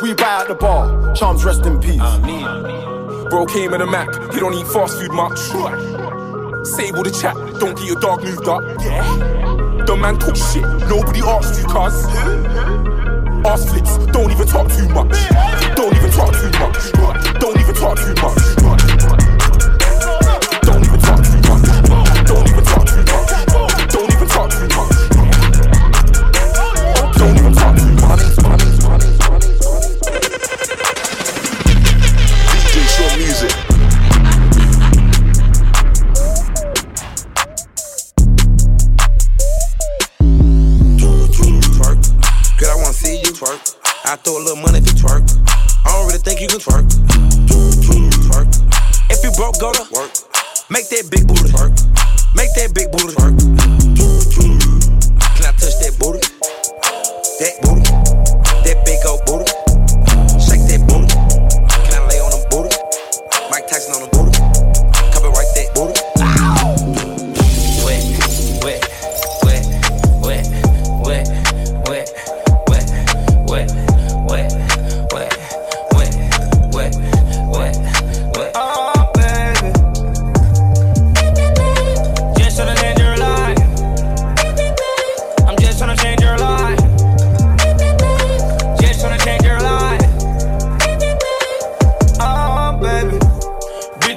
We buy out the bar. Charms rest in peace. Bro came in a Mac, he don't eat fast food much. Sable the chat, don't get your dog moved up. The man talk shit, nobody asked you, cuz. Ass flips, don't even talk too much. Don't even talk too much. Don't even talk too much. Don't even talk too much. Don't even talk too much. Don't even talk too much. Don't even talk too much. Music. Twerk. Girl, I wanna see you twerk. I throw a little money if you twerk. I don't really think you can twerk. Twerk. If you broke, go to work. Make that big booty twerk. Make that big booty twerk. Can I touch that booty? That booty. That big old booty. Shake that booty. Can I lay on the booty? Mike Tyson on the booty, copyright that booty. Ow! Wet, wet, wet, wet, wet, wet, wet, wet, wet, wet, wet, wet, wet, wet. Oh, baby. Just tryna change your life. I'm just tryna change your life. Just tryna change your life. Oh, baby.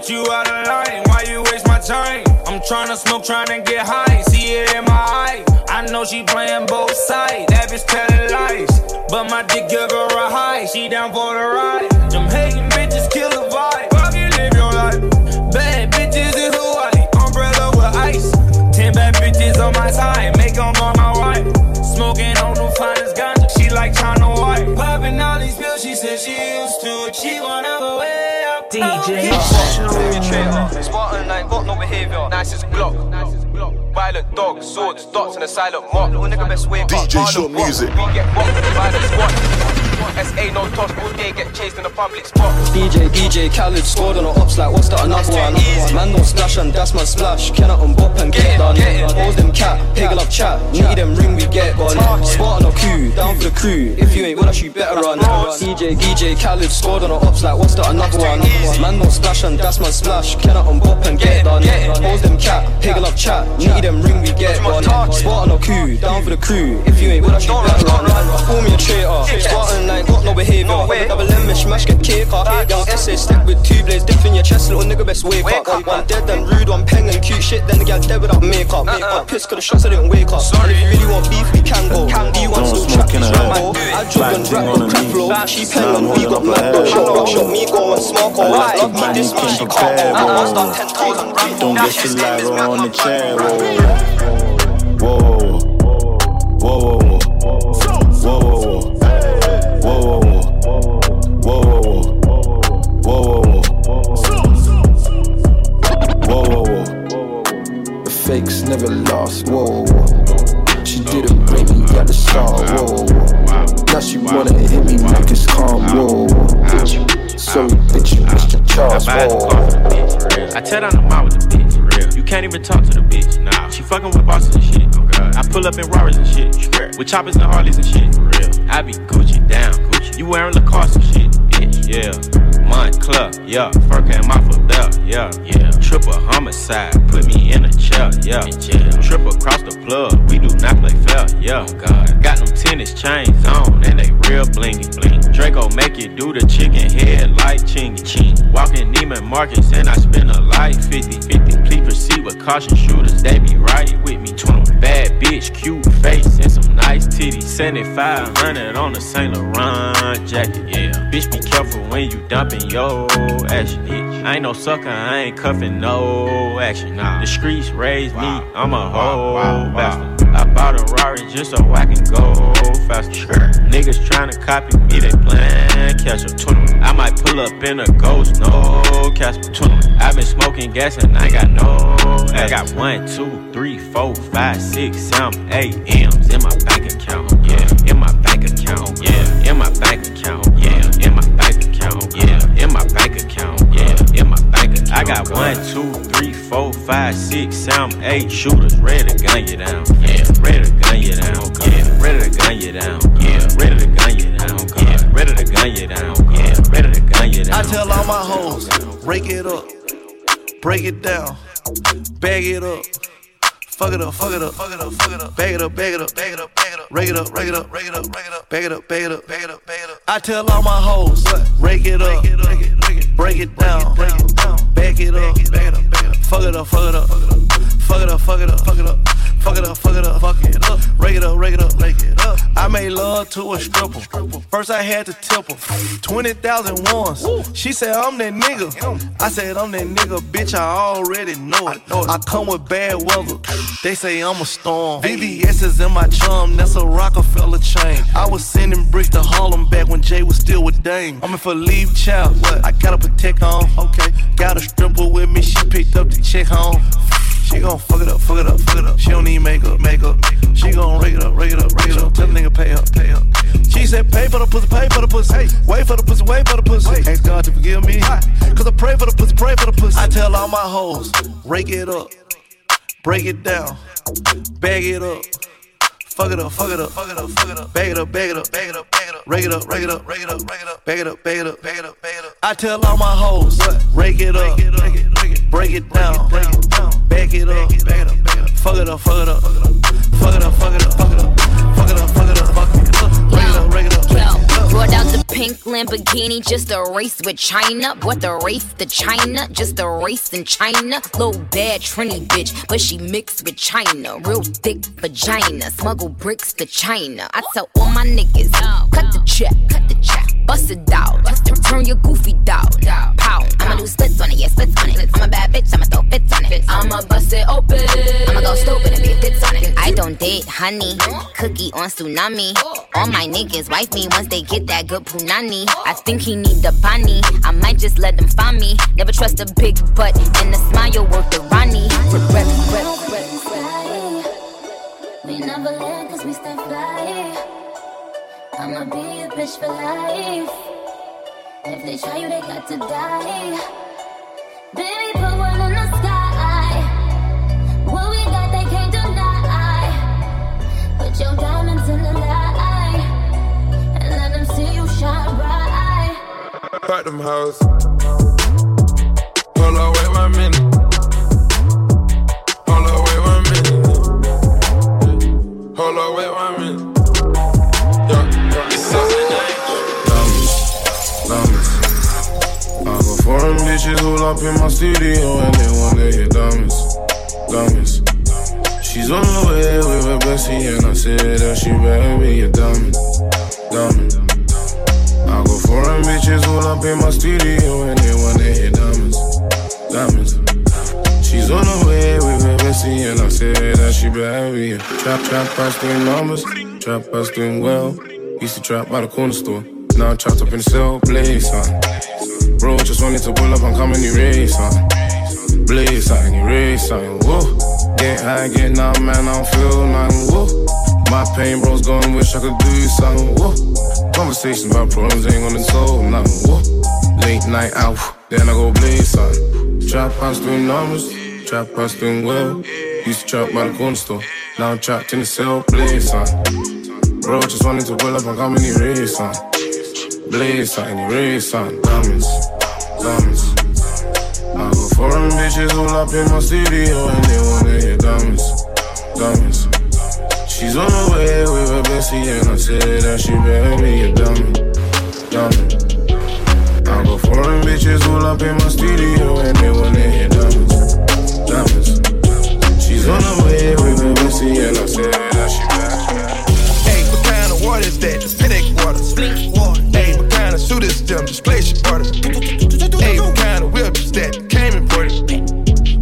You out of line, why you waste my time? I'm tryna smoke, tryna get high. See it in my eye, I know she playing both sides. That bitch telling lies, but my dick give her a high. She down for the ride. Them hating bitches kill the vibe. Bobby, live your life. Bad bitches in Hawaii, umbrella with ice. Ten bad bitches on my side, make them all my wife. Smoking on the finest ganja, she like China White. Popping all these pills, she said she used to it. She wanna go away. D J Short. Spartan, I ain't got no behavior. Nice as a Glock. Violent dog, swords, dots, and a silent mob. Little nigga best wake up. D J Short Music. We get mocked with the violent squad. S A no toss, all day get chased in the public spot. D J, D J Khaled scored on the ops like what's that, another one? Man don't splash and that's my splash. Cannot unbop and get it done. Hold them cat, piggle up chat. Need them ring, we get gone. Spartan or crew, down for the crew. If you ain't with us, you better run. D J, D J Khaled scored on the ops like what's that, another one? Man don't splash and that's my splash. Cannot unbop and get it done. Hold them cat, piggle up chat. Need them ring, we get gone. Spartan or crew, down for the crew. If you ain't with us, you better run. Call me a traitor. Spartan like got no behavior. Double M, mishmash, get cake up. Young essay, stick with two blades, dip in your chest, little nigga best wake up. One dead and rude, one peng and cute shit, then the gal dead without makeup. I pissed cause the shots I didn't wake up. Sorry, if you really want beef, we can go. Do you want still trap, he's rambo. I drug and rap on crap flow. She pen and we got mad though. Shot, shot me, go and smoke on. I love me, this me, she can't go. I was done ten thousand rounds. Don't get your lighter on the chair, whoa. Whoa, whoa, whoa, whoa, whoa, whoa. Whoa, whoa, whoa, whoa, whoa, whoa, whoa, whoa, whoa. The fakes never lost. Whoa, whoa. She didn't blame me, got the star. Whoa, whoa. Now she wanna hit me, make us calm. Whoa, whoa. So bitch, you missed your charge. Whoa. I tell down the mouth with the bitch. can't even talk to the bitch. Nah. She fucking with bosses and shit. Oh God. I pull up in Rawers and shit. Swear. With choppers and Harleys and shit. For real. I be Gucci down. Gucci. You wearing Lacoste and shit, bitch. Yeah. My club. Yeah. Furka and my foot belt. Yeah. Yeah. Triple homicide. Put me in a chair. Yeah. Yeah. Triple across the plug. We do not play fair. Yeah. Oh God. Got them tennis chains on and they real blingy bling. Draco make it do the chicken head like chingy ching. Walking Neiman Marcus and I spend a life fifty fifty. Please proceed with caution, shooters, they be right with me. Twenty bad bitch, cute face and some nice titties. Seventy-five hundred on the Saint Laurent jacket. Yeah, bitch be careful when you dumping yo action. Bitch, I ain't no sucker, I ain't cuffing no action. Nah. The streets raised wow. me, I'm a whole wow. wow. bastard. I bought a Rari just so I can go faster. Sure. Niggas tryna copy me, they plan catch up. twenty. I might pull up in a ghost, no Casper. twenty. I've been smoking gas and I got no ass. I got one, two, three, four, five, six, seven, eight M's in my bank account. Yeah, in my bank account. Yeah, in my bank account. Yeah, in my bank account. Yeah, in my bank account. Yeah, in my bank account. I got one, two, three, four, five, six, seven, eight shooters ready to gun you down. Yeah. Ready to gun you down, yeah. Ready to gun you down, yeah. Ready to gun you down, yeah. Ready to gun you down, yeah. Ready to gun you down. I tell all my hoes, break it up, break it down, bag it up, fuck it up, fuck it up, fuck it up, fuck it up, bag it up, bag it up, bag it up, bag it up, rake it up, rake it up, rake it up, rake it up, bag it up, bag it up, bag it up, bag it up. I tell all my hoes, break it up, break it down, bag it up, bag it up, fuck it up, fuck it up, fuck it up, fuck it up, fuck it up. Fuck it up, fuck it up, fuck it up, rake it up, rake it up, rake it up. I made love to a stripper. First I had to tip her twenty thousand once. She said, I'm that nigga. I said, I'm that nigga, bitch, I already know it. I come with bad weather, they say I'm a storm. V V S is in my chum, that's a Rockefeller chain. I was sending bricks to Harlem back when Jay was still with Dame. I'm in for leave child, I got a protect on. Okay, got a stripper with me, she picked up the check home. She gon' fuck it up, fuck it up, fuck it up. She don't need makeup, makeup. She gon' rake it up, rake it up, rake it up. Tell the nigga pay up, pay up. She said pay for the pussy, pay for the pussy. Hey, wait for the pussy, wait for the pussy. Ask God to forgive me, cause I pray for the pussy, pray for the pussy. I tell all my hoes, rake it up, break it down, bag it up. Fuck it up, fuck it up, fuck it up, fuck it up. Bag it up, bag it up, bag it up, bag it up. Rake it up, rake it up, rake it up, rake it up. Bag it up, bag it up, bag it up, bag it up. I tell all my hoes, rake it up, break it down, break it down, back it up, back it up, back it up. Fuck it up, fuck it up, fuck it up, fuck it up, fuck it up, fuck it up, fuck it up, fuck it up. Break it up, break it up, break it up. Brought out the pink Lamborghini just a race with China. What the race to China? Just a race in China. Little bad Trini bitch, but she mixed with China. Real thick vagina, smuggle bricks to China. I tell all my niggas, cut the check, cut the check, bust it down, turn your goofy down, pow. I'ma do splits on it, yeah, splits on it. I'm a bad bitch, I'ma throw fits on it. I'ma bust it open, I'ma go stupid and be fits on it. I don't date honey, cookie on tsunami. All my niggas wife me once they get that good punani. I think he need the bunny, I might just let them find me. Never trust a big butt and a smile worth the Ronnie. Regret, regret, regret, regret. We never land cause we stay fly. I'ma be a bitch for life. If they try you, they got to die. Baby, put one in the sky. What we got, they can't deny. Put your diamonds in the light. Fuck them hoes. Hold on, wait one minute. Hold on, wait one minute. Hold on, wait one minute. Yeah, yeah. It's something nice. Diamonds, diamonds. I go for them bitches all up in my studio and they wanna hear diamonds, diamonds. She's on the way with her bestie and I said that she better be a diamond, diamond. I go foreign bitches all up in my studio and they want to hit diamonds, diamonds. She's on the way with her bestie and I said that she better be a trap, trap, I doing numbers, trap, I doing well. Used to trap by the corner store, now I'm trapped up in the cell, blaze, huh? Bro, just wanted to pull up and come and erase, huh? Blaze, huh, and erase, huh, woo. Get high, get now, man, I don't feel nothing, woo. My pain, bro's gone, wish I could do something, woo. Conversations about problems ain't gonna solve nothing, woo. Late night out, then I go blaze, son. Trap house doing numbers, Trap house doing well. Used to trap by the corner store. Now I'm trapped in the cell, blaze on. Bro, just wanted to pull up and come in the race on. Blaze on, any race on. Diamonds, diamonds. I got foreign bitches all up in my studio and they wanna hear diamonds, diamonds. She's on her way with her bestie and I said that she better be a diamond, diamond. I got foreign bitches all up in my studio and they wanna hear diamonds, diamonds. She's on her way with her bestie and I said that she better. Hey, what kind of water is that? Just panic water, sleep water. Hey, what kind of suit is them? Just place your orders. Hey, what kind of whip is that? Came imported.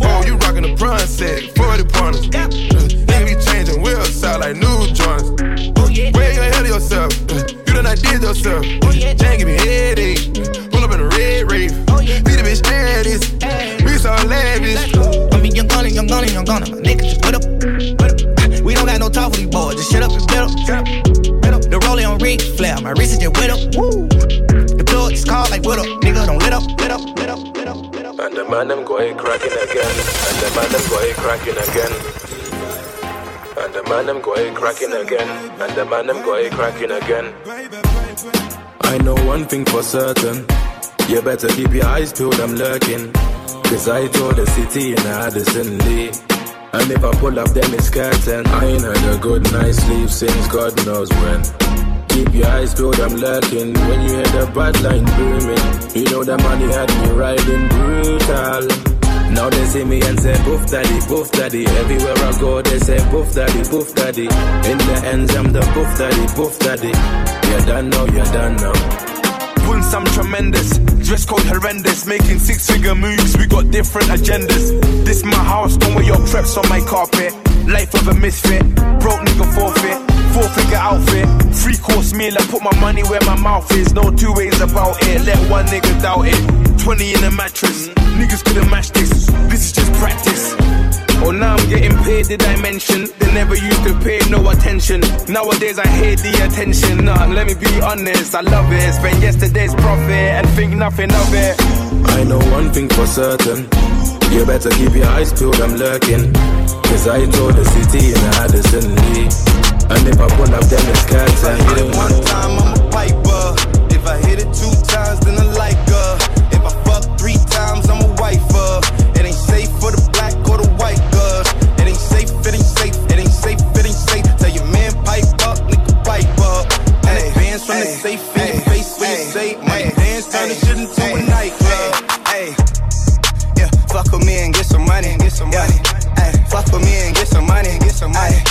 Oh, you rockin' the bronze set, forty pointers. They be changing wheels out like new joints. Way you ahead of yourself, you done did yourself. Jane give me headache, pull up in a red rave. Be the bitch status, we so lavish. I mean, young gunna, young gunna, young gunna, my nigga just put up. We don't got no talk for these boys, just shut up and spit up. The rollie on Ric Flair, my wrist is just wet up. It's called like what up, nigga don't lit up, lit up, lit up, lit up, lit up. And the man them go ahead cracking again. And the man them go ahead cracking again. And the man them go ahead cracking again. And the man them go ahead cracking again. I know one thing for certain. You better keep your eyes peeled, I'm lurking. Cause I told the city in Addison Lee. And if I pull up them it's curtain. I ain't had a good night's sleep since God knows when. Keep your eyes peeled, I'm lurking. When you hear the bad line booming, you know the money had me riding brutal. Now they see me and say, poof daddy, poof daddy. Everywhere I go, they say, poof daddy, poof daddy. In the end, I'm the poof daddy, poof daddy. You're done now, you're done now. Pulling some tremendous, dress code horrendous. Making six-figure moves, we got different agendas. This my house, don't wear your preps on my carpet. Life of a misfit, broke nigga forfeit. Four figure outfit, three course meal. I put my money where my mouth is. No two ways about it. Let one nigga doubt it. twenty in a mattress. Niggas couldn't match this. This is just practice. Oh, now I'm getting paid. Did I mention? They never used to pay no attention. Nowadays I hate the attention. Nah, let me be honest. I love it. Spend yesterday's profit and think nothing of it. I know one thing for certain. You better keep your eyes peeled. I'm lurking. Cause I told the city in Addison Lee. And if I pull up, then it's cats. I hit it one time, I'm a piper. If I hit it two times, then I like her. If I fuck three times, I'm a wifer. It ain't safe for the black or the white girls. It ain't safe, it ain't safe, it ain't safe, it ain't safe. Tell your man pipe up, nigga pipe up. And it bands from the safe in your face when you say my dance turn this shit into a nightclub. Ay, yeah, fuck with me and get some money, get some money. Ay, fuck with me and get some money, get some money.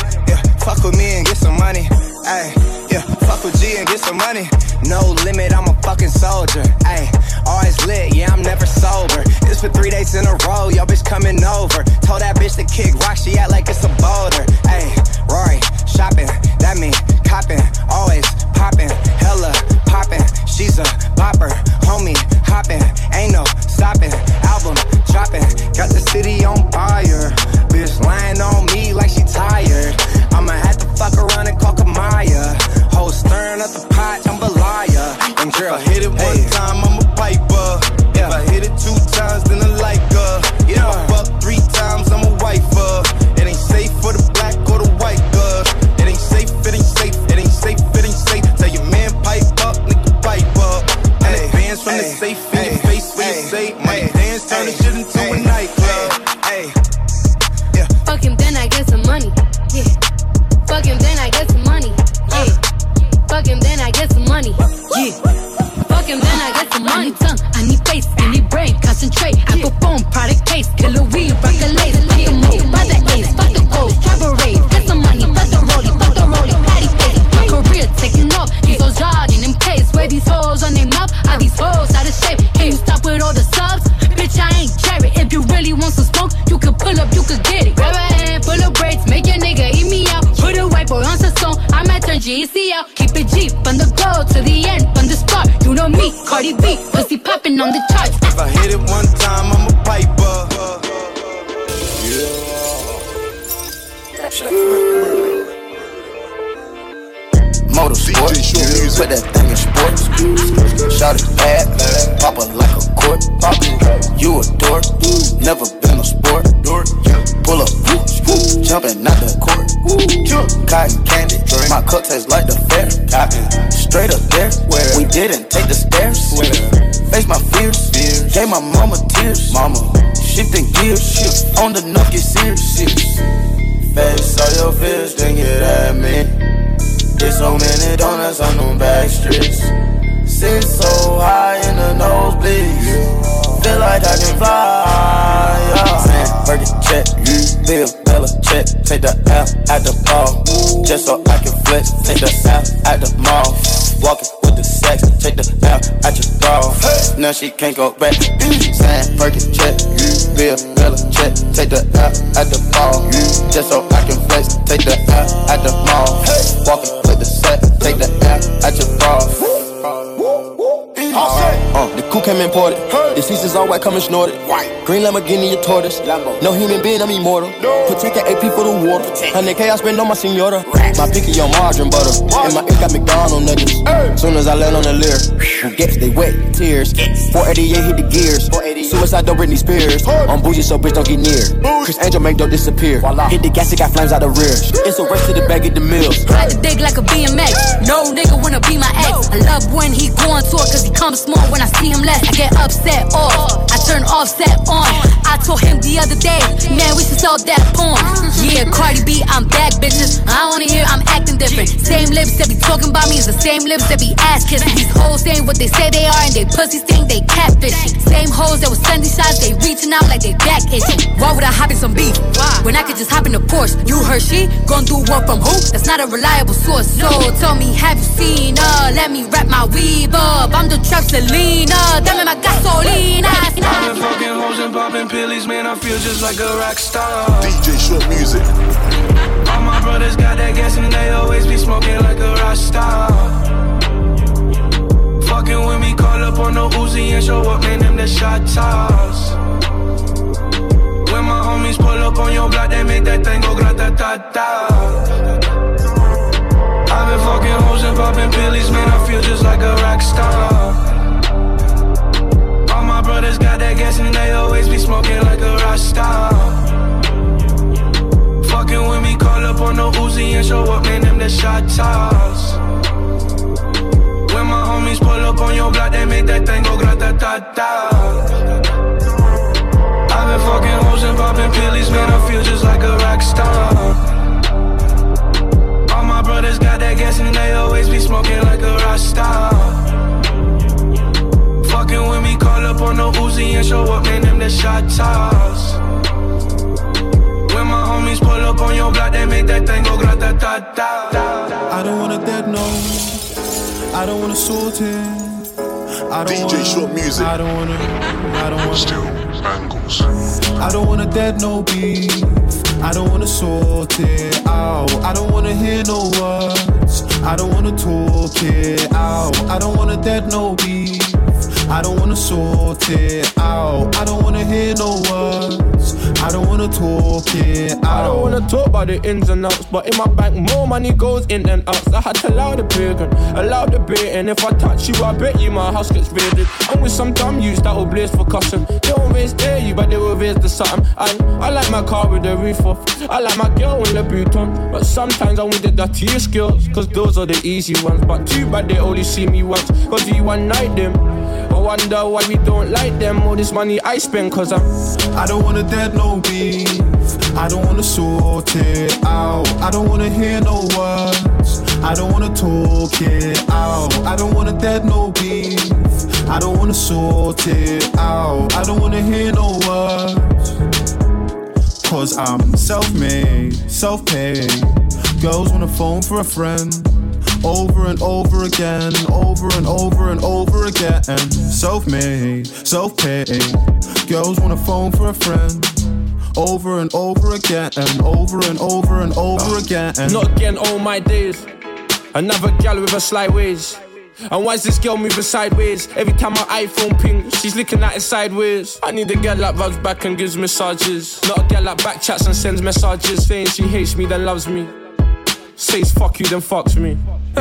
Fuck with me and get some money, ayy, yeah, fuck with G and get some money. No limit, I'm a fucking soldier, ayy, always lit, yeah, I'm never sober. This for three days in a row, yo bitch coming over. Told that bitch to kick rock, she act like it's a boulder, ayy, Rory, shopping, that mean copping, always popping, hella popping. She's a bopper, homie, hopping, ain't no stopping, album dropping, got the city on fire. Bitch lying on me like she tired. I'ma have to fuck around and call Kamaya. Whole stirring up the pot, I'm a liar. And girl, if I hit it hey. one time, I'm a piper. Yeah. If I hit it two times, then I like her. Yeah. If I fuck three times, I'm a wifer. It ain't safe for the black or the white girls. It ain't safe, it ain't safe, it ain't safe, it ain't safe. Tell your man pipe up, nigga pipe up. And it bands from hey. the safe in hey. your face hey. when you say hey. my dance turn hey. this shit into hey. a nightclub. Hey. Yeah. Fuck him, then I get some money. Yeah. Fuck him, then I get some money. Yeah. Fuck him, then I get some money. Yeah. Fuck him, then I get some money. I need tongue, I need face, I need brain, concentrate. I go phone, product case, killer weed, rock a lace. Fuck the move, by the ace, fuck the gold, cabaret. Get some money, fuck the rollie, fuck the rollie, patty face. My career taking off, these hoes hard in them case. Wear these hoes on their mouth, are these hoes out of shape? Can you stop with all the subs? Bitch, I ain't Jerry. If you really want some smoke, you could pull up, you could get it. Grab a hand, pull up braids, make your nigga eat me out. Put a white boy on the song, I might turn G E C out. Keep it G from the go to the end, from the spot. You know me, Cardi B, pussy popping on the charts. If I hit it one time, I'm a piper. Yeah. Should I motor sport, put that thing in sports. Shout it bad, pop her like a court. Pop it, you a dork, never been. in a sport. Pull up, jumping out the court. Cotton candy, my cup tastes like the fair. Straight up there, we didn't take the stairs. Face my fears, gave my mama tears. Shifting gears, on the nuff, get serious. Face all your fears, then get at me. Did so many donuts on them back streets. Sit so high in the nosebleeds. Feel like I can fly. Yeah. Birkin check, bill, Bella check. Take the L out the ball, just so I can flex. Take the L out the mall. Walking with the sex, take the L out your ball. Now she can't go back. Saying Birkin check, bill, Bella check. Take the L out the ball, just so I can flex. Take the L out the mall. Walking. Take the L at your ball. Uh, the coup came imported. The seasons all white, coming snorted. Green Lamborghini, your tortoise. No human being, I'm immortal. Protect the A P for the water. one hundred K I spend on my senora. My pinky on margarine butter. And my ink got McDonald's nuggets. Soon as I land on the lyric, who gets they wet? Tears. four eighty-eight hit the gears. Suicide don't Britney Spears. I'm bougie, so bitch don't get near. Chris Angel make dope disappear. Hit the gas, it got flames out the rear. It's a race to the bag of the mills. Ride the dick like a B M X. No nigga wanna be my ex. I love when he go on tour, cause he comes small when I see him less. I get upset off, I turn offset on. I told him the other day, man, we should sell that porn. Yeah, Cardi B, I'm back, bitches. I wanna hear I'm acting different. Same lips that be talking about me is the same lips that be ass kissing. These hoes saying what they say they are, and they pussies think they catfishing. Same hoes that was Sunday shots, they reaching out like they back itching. Why would I hop in some beef when I could just hop in a Porsche? You heard she gon' do what from who? That's not a reliable source. So tell me, have you seen her? Let me wrap my weave up. I'm the trap Selena. Dame my gasolina. I've been fucking hoes and popping pillies, man. I feel just like a rock star. D J Short Music. All my brothers got that gas and they always be smoking like a rock star. Fucking with me, call up on no Uzi and show up, man, them the shot toss. When my homies pull up on your block, they make that thing go grata-ta-ta. I've been fucking hoes and popping pillies, man, I feel just like a rock star. All my brothers got that gas and they always be smoking like a rock star. Fucking with me, call up on no Uzi and show up, man, them the shot toss. When my homies pull up on your block, they make that thing go grata-ta-ta. I've been fucking hoes and popping pillies, man, I feel just like a rock star. All my brothers got that gas and they always be smoking like a rock star. Fucking with me, call up on no Uzi and show up, man, them the shot toss. When my homies pull up on your block, they make that thing go grata-ta-ta. I don't want a dead nose, I don't wanna sort it. I don't D J wanna, Short Music. I don't wanna, I don't wanna. Still Bangles. I don't wanna dead no beef. I don't wanna sort it out. I don't wanna hear no words. I don't wanna talk it out. I don't wanna dead no beef. I don't wanna sort it out. I don't wanna hear no words. I don't wanna talk it out. I don't wanna talk about the ins and outs, but in my bank more money goes in and out. So I had to allow the bacon, allow the baiting. If I touch you, I bet you my house gets raided. I'm with some dumb youths that will blaze for cussing. They won't raise dare you, but they will raise the something. And I like my car with the roof off, I like my girl with the boot on, but sometimes I want the dirty skills, cause those are the easy ones. But too bad they only see me once, cause you one night them. I wonder why we don't like them. All this money I spend, cause I'm I don't wanna dead no beef. I don't wanna sort it out. I don't wanna hear no words. I don't wanna talk it out. I don't wanna dead no beef. I don't wanna sort it out. I don't wanna hear no words. Cause I'm self-made, self-paid. Girls wanna phone for a friend. Over and over again, over and over and over again. Self-made, self-paid. Girls wanna phone for a friend. Over and over again, over and over and over again. Not again all my days. Another gal with a slight ways. And why's this girl moving sideways? Every time my iPhone pings, she's looking at it sideways. I need a girl that rubs back and gives massages. Not a girl that backchats and sends messages, saying she hates me then loves me, says fuck you then fucks me.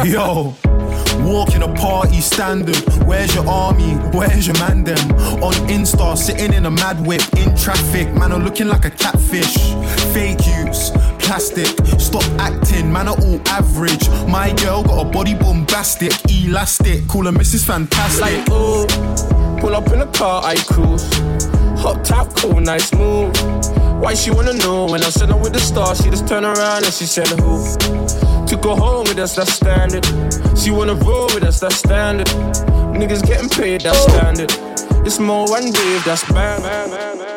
Yo, Walk in a party standing. Where's your army? Where's your man them? On Insta, sitting in a mad whip. In traffic, man, I'm looking like a catfish. Fake use, plastic. Stop acting, man, I'm all average. My girl got a body bombastic, elastic. Call her Missus Fantastic. Like, ooh, pull up in the car, I cruise. Hot top, cool, nice move. Why she wanna know? When I said I'm with the star, she just turned around and she said, who? To go home with us, that's standard. She wanna roll with us, that's standard. Niggas getting paid, that's standard. It's more one wave, that's bam, bam, bam, bam.